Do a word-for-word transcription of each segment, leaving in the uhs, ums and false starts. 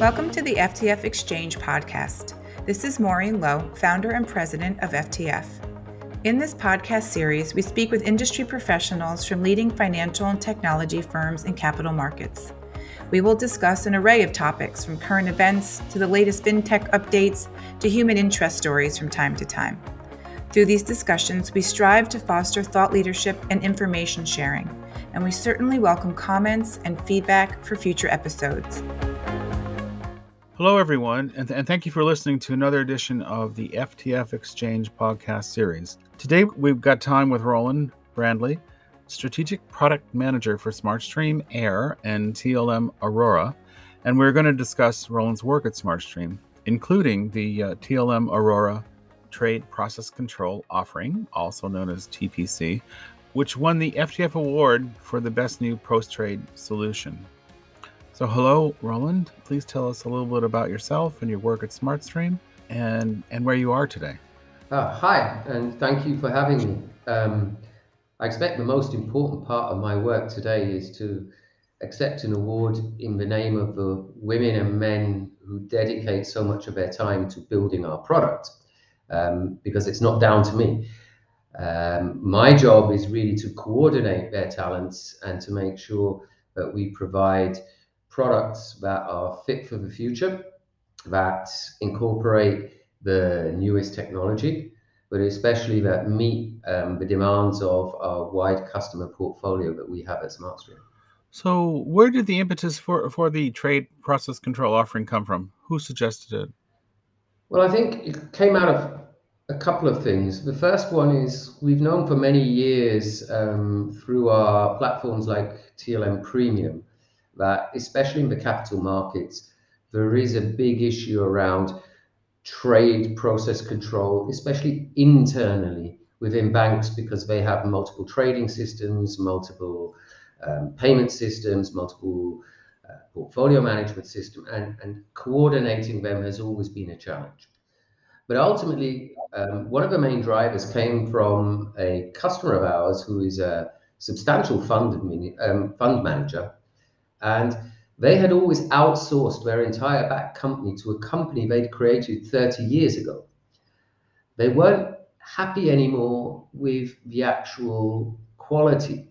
Welcome to the F T F Exchange podcast. This is Maureen Lowe, founder and president of F T F. In this podcast series, we speak with industry professionals from leading financial and technology firms and capital markets. We will discuss an array of topics from current events to the latest fintech updates to human interest stories from time to time. Through these discussions, we strive to foster thought leadership and information sharing, and we certainly welcome comments and feedback for future episodes. Hello, everyone, and, th- and thank you for listening to another edition of the F T F Exchange podcast series. Today, we've got time with Roland Brandli, Strategic Product Manager for SmartStream Air and T L M Aurora, and we're going to discuss Roland's work at SmartStream, including the uh, T L M Aurora Trade Process Control offering, also known as T P C, which won the F T F Award for the Best New Post-Trade Solution. So hello, Roland. Please tell us a little bit about yourself and your work at SmartStream and, and where you are today. Uh, hi, and thank you for having me. Um, I expect the most important part of my work today is to accept an award in the name of the women and men who dedicate so much of their time to building our product, um, because it's not down to me. Um, my job is really to coordinate their talents and to make sure that we provide products that are fit for the future, that incorporate the newest technology, but especially that meet um, the demands of our wide customer portfolio that we have at SmartStream. So where did the impetus for, for the trade process control offering come from? Who suggested it? Well, I think it came out of a couple of things. The first one is we've known for many years um, through our platforms like T L M Premium that, especially in the capital markets, there is a big issue around trade process control, especially internally within banks, because they have multiple trading systems, multiple um, payment systems, multiple uh, portfolio management system, and, and coordinating them has always been a challenge. But ultimately, um, one of the main drivers came from a customer of ours who is a substantial fund, admin, um, fund manager, and they had always outsourced their entire back company to a company they'd created thirty years ago. They weren't happy anymore with the actual quality.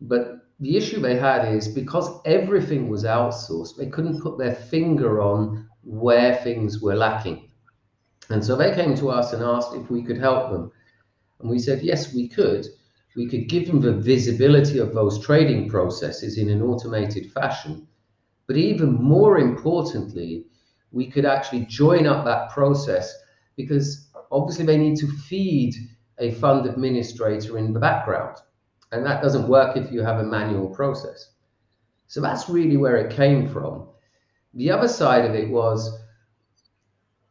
But the issue they had is because everything was outsourced, they couldn't put their finger on where things were lacking. And so they came to us and asked if we could help them. And we said, yes, we could. We could give them the visibility of those trading processes in an automated fashion. But even more importantly, we could actually join up that process because obviously they need to feed a fund administrator in the background. And that doesn't work if you have a manual process. So that's really where it came from. The other side of it was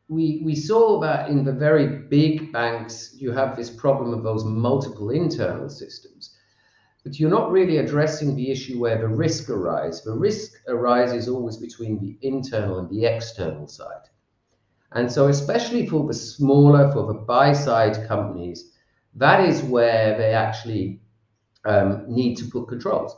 We we saw that in the very big banks, you have this problem of those multiple internal systems, but you're not really addressing the issue where the risk arises. The risk arises always between the internal and the external side. And so especially for the smaller, for the buy-side companies, that is where they actually um, need to put controls.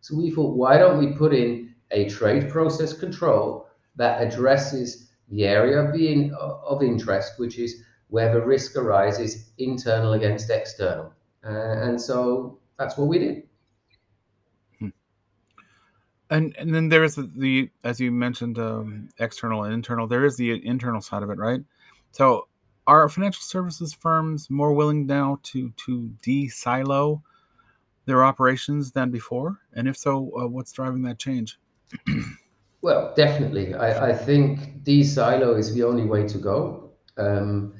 So we thought, why don't we put in a trade process control that addresses the area of, the in, of interest, which is where the risk arises internal against external. Uh, and so that's what we did. Hmm. And and then there is the, the as you mentioned, um, external and internal, there is the internal side of it, right? So are financial services firms more willing now to, to de-silo their operations than before? And if so, uh, what's driving that change? Well, definitely. I, I think de-silo is the only way to go. Um,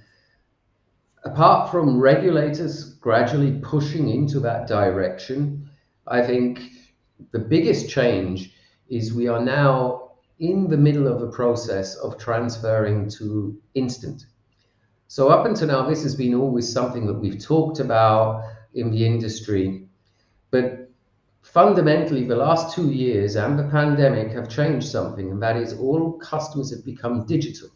apart from regulators gradually pushing into that direction, I think the biggest change is we are now in the middle of a process of transferring to instant. So up until now, this has been always something that we've talked about in the industry, but fundamentally, the last two years and the pandemic have changed something, and that is all customers have become digital.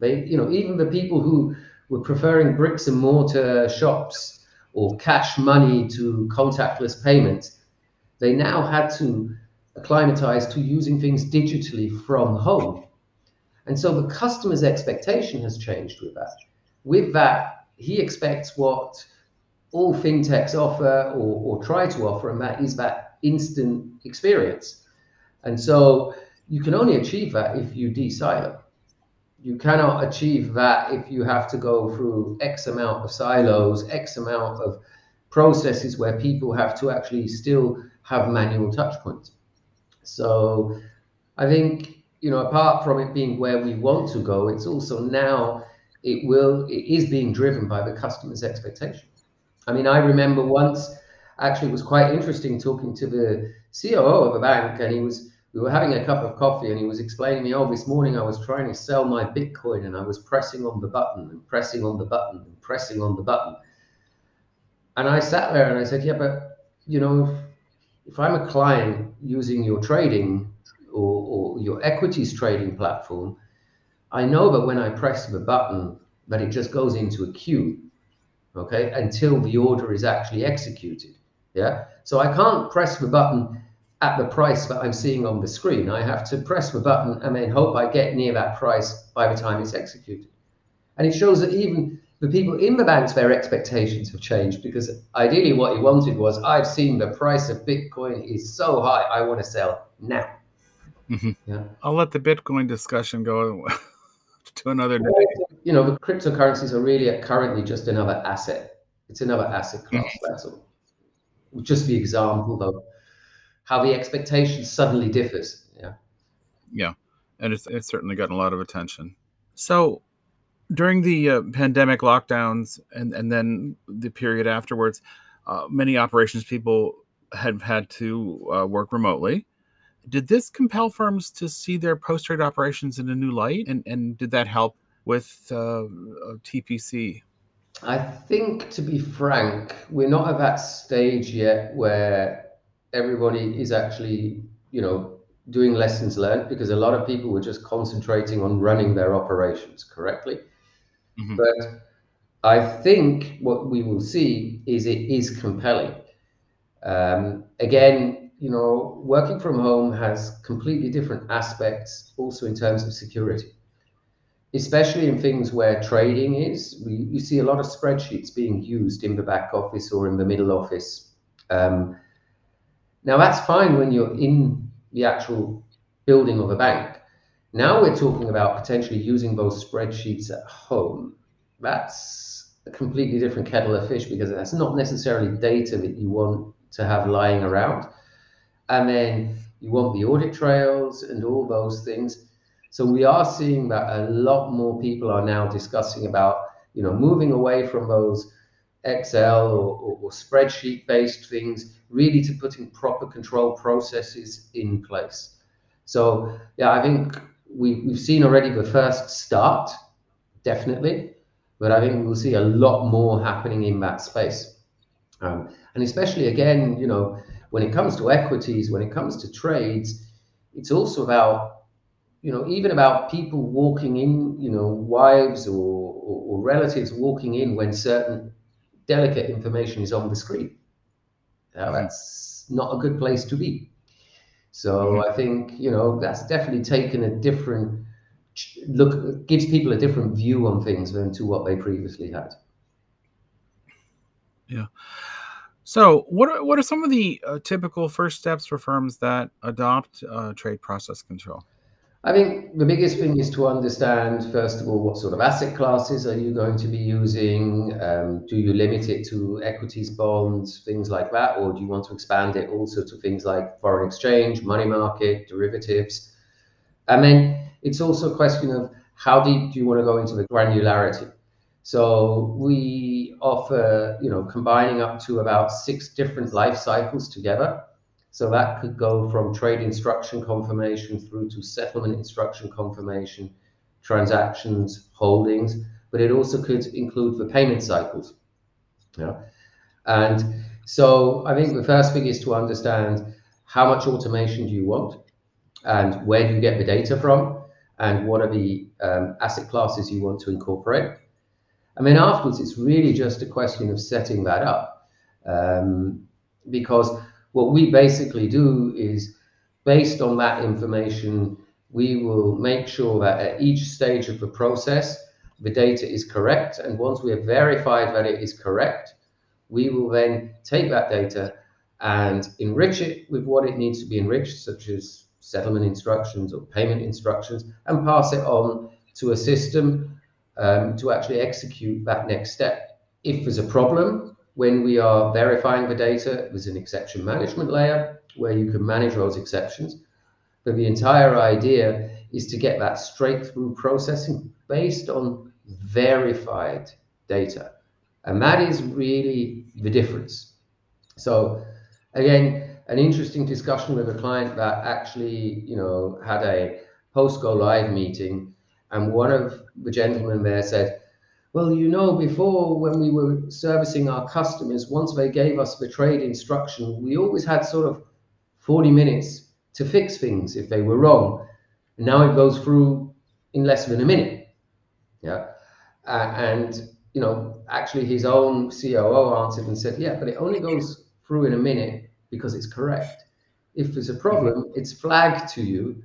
They, you know, even the people who were preferring bricks and mortar shops or cash money to contactless payments, they now had to acclimatized to using things digitally from home. And so the customer's expectation has changed with that. With that, he expects what all fintechs offer or, or try to offer, and that is that instant experience. And so you can only achieve that if you de-silo. You cannot achieve that if you have to go through X amount of silos, X amount of processes where people have to actually still have manual touch points. So I think, you know, apart from it being where we want to go, it's also now it will, it is being driven by the customer's expectation. I mean, I remember once, actually it was quite interesting talking to the C O O of a bank, and he was, we were having a cup of coffee, and he was explaining to me, oh, this morning I was trying to sell my Bitcoin, and I was pressing on the button and pressing on the button and pressing on the button. And I sat there and I said, yeah, but, you know, if I'm a client using your trading or, or your equities trading platform, I know that when I press the button, that it just goes into a queue, okay, until the order is actually executed, yeah? So I can't press the button at the price that I'm seeing on the screen. I have to press the button and then hope I get near that price by the time it's executed. And it shows that even the people in the banks, their expectations have changed, because ideally what he wanted was, I've seen the price of Bitcoin is so high, I want to sell now. Mm-hmm. Yeah. I'll let the Bitcoin discussion go to another day. You know, the cryptocurrencies are really currently just another asset. It's another asset class, mm-hmm. That's all. Just the example, though, how the expectation suddenly differs. Yeah. Yeah. And it's, it's certainly gotten a lot of attention. So during the uh, pandemic lockdowns and, and then the period afterwards, uh, many operations people had had to uh, work remotely. Did this compel firms to see their post-trade operations in a new light? And, and did that help with uh, T P C? I think, to be frank, we're not at that stage yet where everybody is actually, you know, doing lessons learned, because a lot of people were just concentrating on running their operations correctly. Mm-hmm. But I think what we will see is it is compelling. Um, again, you know, working from home has completely different aspects also in terms of security, especially in things where trading is. We, you see a lot of spreadsheets being used in the back office or in the middle office. Um, now, that's fine when you're in the actual building of a bank. Now we're talking about potentially using those spreadsheets at home. That's a completely different kettle of fish, because that's not necessarily data that you want to have lying around. And then you want the audit trails and all those things. So we are seeing that a lot more people are now discussing about, you know, moving away from those Excel or, or, or spreadsheet-based things, really to putting proper control processes in place. So, yeah, I think we, we've seen already the first start, definitely, but I think we'll see a lot more happening in that space. Um, and especially, again, you know, when it comes to equities, when it comes to trades, it's also about, you know, even about people walking in, you know, wives or, or, or relatives walking in when certain delicate information is on the screen. Now, that's not a good place to be. So mm-hmm. I think, you know, that's definitely taken a different look, gives people a different view on things than to what they previously had. Yeah. So what are, what are some of the uh, typical first steps for firms that adopt uh, trade process control? I think the biggest thing is to understand, first of all, what sort of asset classes are you going to be using? Um, do you limit it to equities, bonds, things like that? Or do you want to expand it also to things like foreign exchange, money market, derivatives? And then it's also a question of how deep do you want to go into the granularity? So we offer, you know, combining up to about six different life cycles together. So that could go from trade instruction confirmation through to settlement instruction confirmation, transactions, holdings, but it also could include the payment cycles. Yeah. And so I think the first thing is to understand how much automation do you want and where do you get the data from and what are the um, asset classes you want to incorporate. And then afterwards, it's really just a question of setting that up, um, because what we basically do is based on that information, we will make sure that at each stage of the process, the data is correct. And once we have verified that it is correct, we will then take that data and enrich it with what it needs to be enriched, such as settlement instructions or payment instructions, and pass it on to a system um, to actually execute that next step. If there's a problem, when we are verifying the data, there's an exception management layer where you can manage those exceptions. But the entire idea is to get that straight through processing based on verified data. And that is really the difference. So again, an interesting discussion with a client that actually, you know, had a post-go live meeting, and one of the gentlemen there said, well, you know, before when we were servicing our customers, once they gave us the trade instruction, we always had sort of forty minutes to fix things if they were wrong. Now it goes through in less than a minute. Yeah. Uh, and, you know, actually his own C O O answered and said, yeah, but it only goes through in a minute because it's correct. If there's a problem, it's flagged to you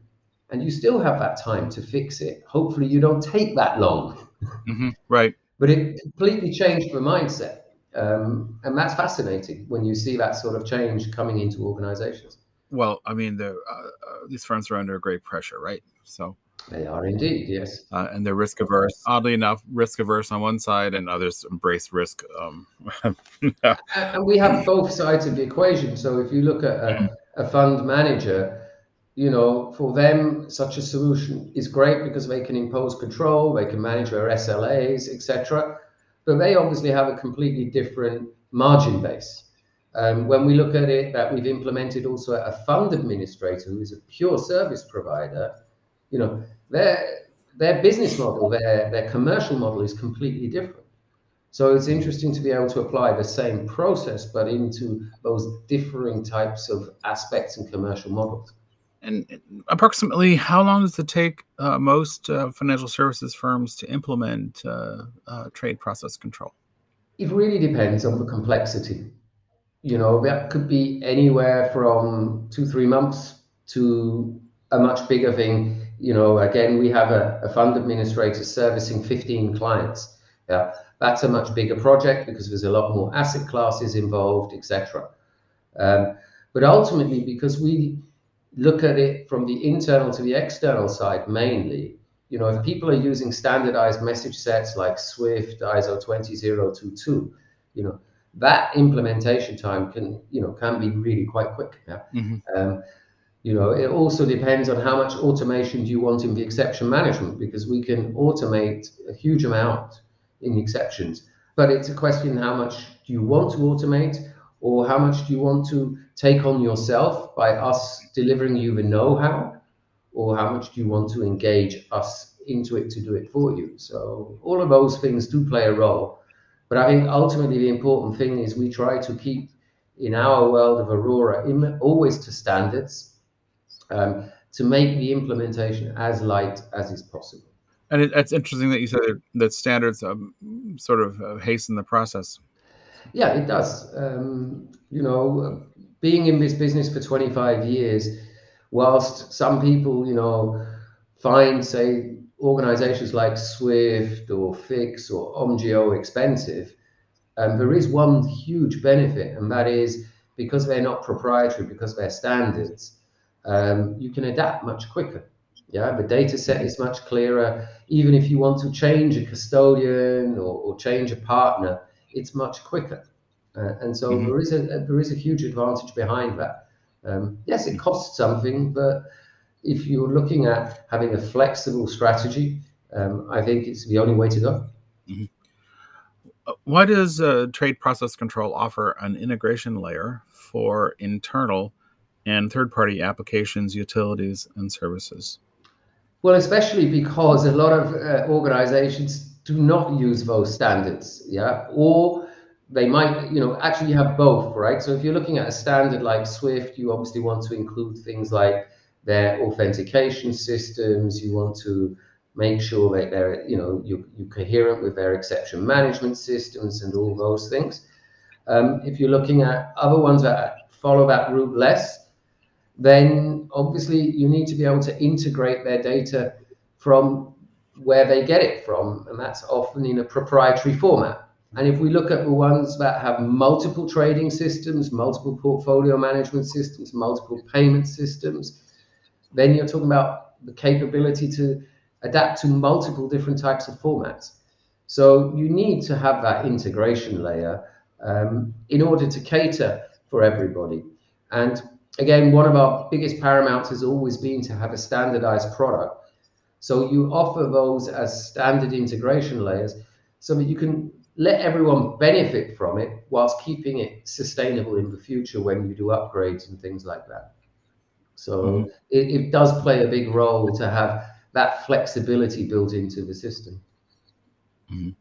and you still have that time to fix it. Hopefully you don't take that long. Mm-hmm, right. But it completely changed the mindset. Um, and that's fascinating when you see that sort of change coming into organizations. Well, I mean, the, uh, uh, these firms are under great pressure, right? So they are indeed, yes. Uh, and they're risk averse. Oddly enough, risk averse on one side, and others embrace risk. Um, yeah. And we have both sides of the equation. So if you look at a, a fund manager, you know, for them, such a solution is great because they can impose control, they can manage their S L As, et cetera. But they obviously have a completely different margin base. Um, when we look at it, that we've implemented also a fund administrator who is a pure service provider, you know, their their business model, their, their commercial model is completely different. So it's interesting to be able to apply the same process, but into those differing types of aspects and commercial models. And approximately how long does it take uh, most uh, financial services firms to implement uh, uh, trade process control? It really depends on the complexity. You know, that could be anywhere from two, three months to a much bigger thing. You know, again, we have a, a fund administrator servicing fifteen clients. Yeah, that's a much bigger project because there's a lot more asset classes involved, et cetera. Um, but ultimately, because we look at it from the internal to the external side mainly, you know, if people are using standardized message sets like Swift, I S O two zero two two, you know, that implementation time can, you know, can be really quite quick. Yeah? Mm-hmm. Um, you know, it also depends on how much automation do you want in the exception management, because we can automate a huge amount in exceptions, but it's a question how much do you want to automate, or how much do you want to take on yourself by us delivering you the know-how, or how much do you want to engage us into it to do it for you? So all of those things do play a role. But I think ultimately the important thing is we try to keep in our world of Aurora in, always to standards um, to make the implementation as light as is possible. And it, it's interesting that you said that standards um, sort of uh, hasten the process. Yeah, it does. Um, you know, being in this business for twenty-five years, whilst some people, you know, find, say, organizations like Swift or Fix or Omgeo expensive, um, there is one huge benefit, and that is because they're not proprietary, because they're standards, um, you can adapt much quicker. Yeah, the data set is much clearer. Even if you want to change a custodian or, or change a partner, it's much quicker. Uh, and so mm-hmm. there is a, a there is a huge advantage behind that. Um, yes, it costs something, but if you're looking at having a flexible strategy, um, I think it's the only way to go. Mm-hmm. Why does uh, trade process control offer an integration layer for internal and third-party applications, utilities, and services? Well, especially because a lot of uh, organizations do not use those standards, yeah, or they might, you know, actually have both, right? So if you're looking at a standard like Swift, you obviously want to include things like their authentication systems. You want to make sure that they're, you know, you, you're coherent with their exception management systems and all those things. Um, if you're looking at other ones that follow that route less, then obviously you need to be able to integrate their data from where they get it from, and that's often in a proprietary format. And if we look at the ones that have multiple trading systems, multiple portfolio management systems, multiple payment systems, then you're talking about the capability to adapt to multiple different types of formats. So you need to have that integration layer um, in order to cater for everybody. And again, one of our biggest paramounts has always been to have a standardized product. So you offer those as standard integration layers so that you can let everyone benefit from it whilst keeping it sustainable in the future when you do upgrades and things like that. So mm-hmm. it, it does play a big role to have that flexibility built into the system. Mm-hmm.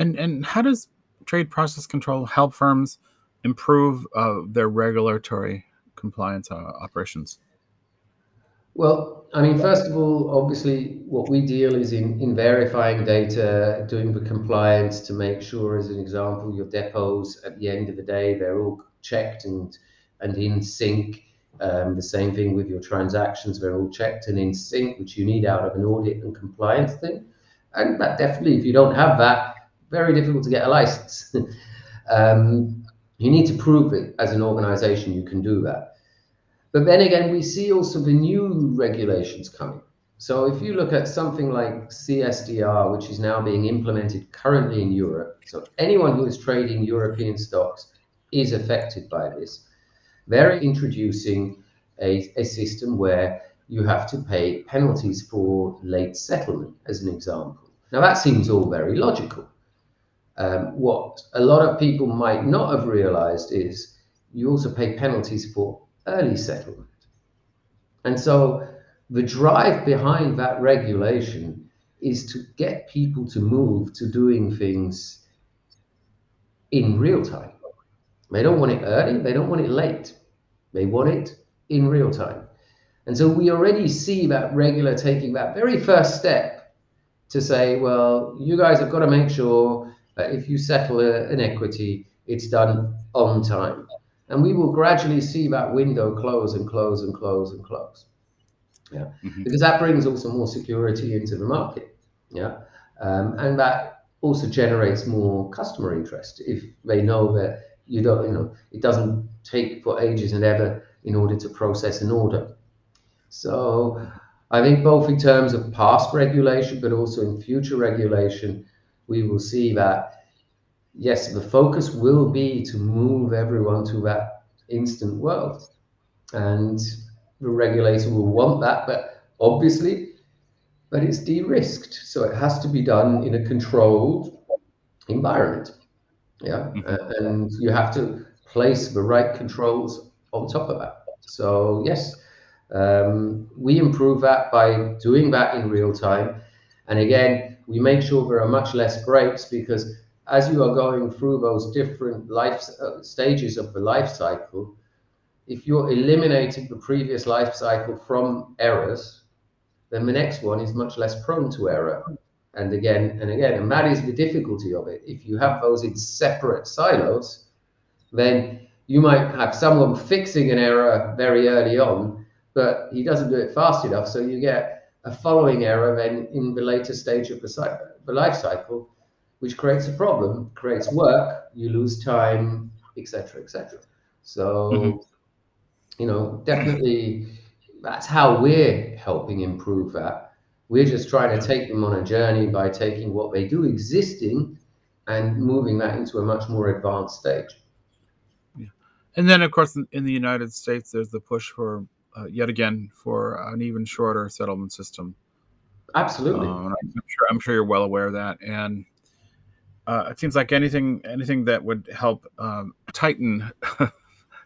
And and how does trade process control help firms improve uh, their regulatory compliance uh, operations? Well, I mean, first of all, obviously, what we deal is in, in verifying data, doing the compliance to make sure, as an example, your depots at the end of the day, they're all checked and and in sync. Um, the same thing with your transactions, they're all checked and in sync, which you need out of an audit and compliance thing. And that definitely, if you don't have that, very difficult to get a license. um, you need to prove it as an organization, you can do that. But then again, we see also the new regulations coming. So if you look at something like C S D R, which is now being implemented currently in Europe, so anyone who is trading European stocks is affected by this. They're introducing a, a system where you have to pay penalties for late settlement, as an example. Now that seems all very logical. Um, what a lot of people might not have realized is you also pay penalties for early settlement. And so the drive behind that regulation is to get people to move to doing things in real time. They don't want it early, they don't want it late. They want it in real time. And so we already see that regulator taking that very first step to say, well, you guys have got to make sure that if you settle a, an equity, it's done on time. And we will gradually see that window close and close and close and close. Yeah, mm-hmm. Because that brings also more security into the market. Yeah, um, and that also generates more customer interest if they know that you don't, you know, it doesn't take for ages and ever in order to process an order. So I think both in terms of past regulation, but also in future regulation, we will see that. Yes, the focus will be to move everyone to that instant world, and the regulator will want that, but obviously, but it's de-risked, so it has to be done in a controlled environment. Yeah, mm-hmm. And you have to place the right controls on top of that. So yes, um, we improve that by doing that in real time, and again, we make sure there are much less breaks because as you are going through those different life uh, stages of the life cycle, if you're eliminating the previous life cycle from errors, then the next one is much less prone to error. And again, and again, and that is the difficulty of it. If you have those in separate silos, then you might have someone fixing an error very early on, but he doesn't do it fast enough. So you get a following error then in the later stage of the, cy- the life cycle, which creates a problem, creates work, you lose time, et cetera, et cetera. So, mm-hmm. you know, definitely that's how we're helping improve that. We're just trying to take them on a journey by taking what they do existing and moving that into a much more advanced stage. Yeah. And then, of course, in, in the United States, there's the push for, uh, yet again, for an even shorter settlement system. Absolutely. Uh, I'm, sure, I'm sure you're well aware of that. And Uh, it seems like anything anything that would help um, tighten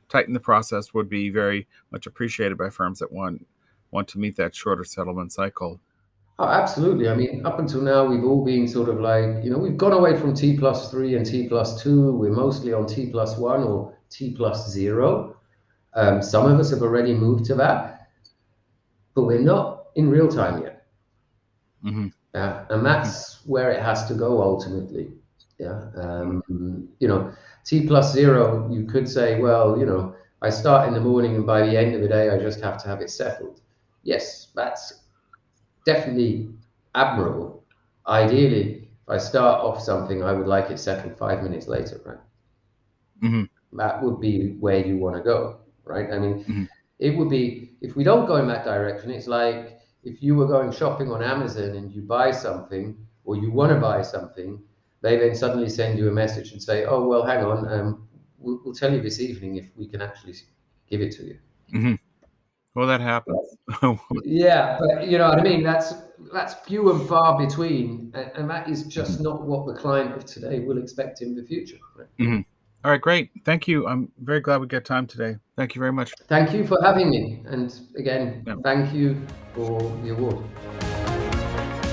tighten the process would be very much appreciated by firms that want want to meet that shorter settlement cycle. Oh, absolutely. I mean, up until now, we've all been sort of like, you know, we've gone away from T plus three and T plus two. We're mostly on T plus one or T plus zero. Um, some of us have already moved to that, but we're not in real time yet. Mm-hmm. Yeah, and that's where it has to go ultimately. Yeah, um, you know, T plus zero, you could say, well, you know, I start in the morning and by the end of the day, I just have to have it settled. Yes, that's definitely admirable. Ideally, if I start off something, I would like it settled five minutes later, right? Mm-hmm. That would be where you want to go, right? I mean, mm-hmm. it would be, if we don't go in that direction, it's like if you were going shopping on Amazon and you buy something or you want to buy something, they then suddenly send you a message and say, oh, well, hang on, um, we'll, we'll tell you this evening if we can actually give it to you. Mm-hmm. Well, that happens. Yeah, but you know what I mean? That's that's few and far between, and, and that is just mm-hmm. not what the client of today will expect in the future. Right? Mm-hmm. All right, great. Thank you. I'm very glad we got time today. Thank you very much. Thank you for having me. And again, yeah. thank you for the award.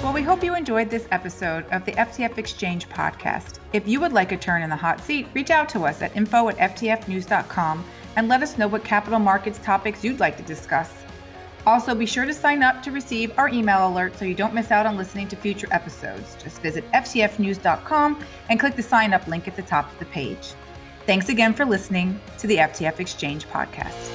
Well, we hope you enjoyed this episode of the F T F Exchange podcast. If you would like a turn in the hot seat, reach out to us at info at f t f news dot com and let us know what capital markets topics you'd like to discuss. Also, be sure to sign up to receive our email alert so you don't miss out on listening to future episodes. Just visit f t f news dot com and click the sign up link at the top of the page. Thanks again for listening to the F T F Exchange podcast.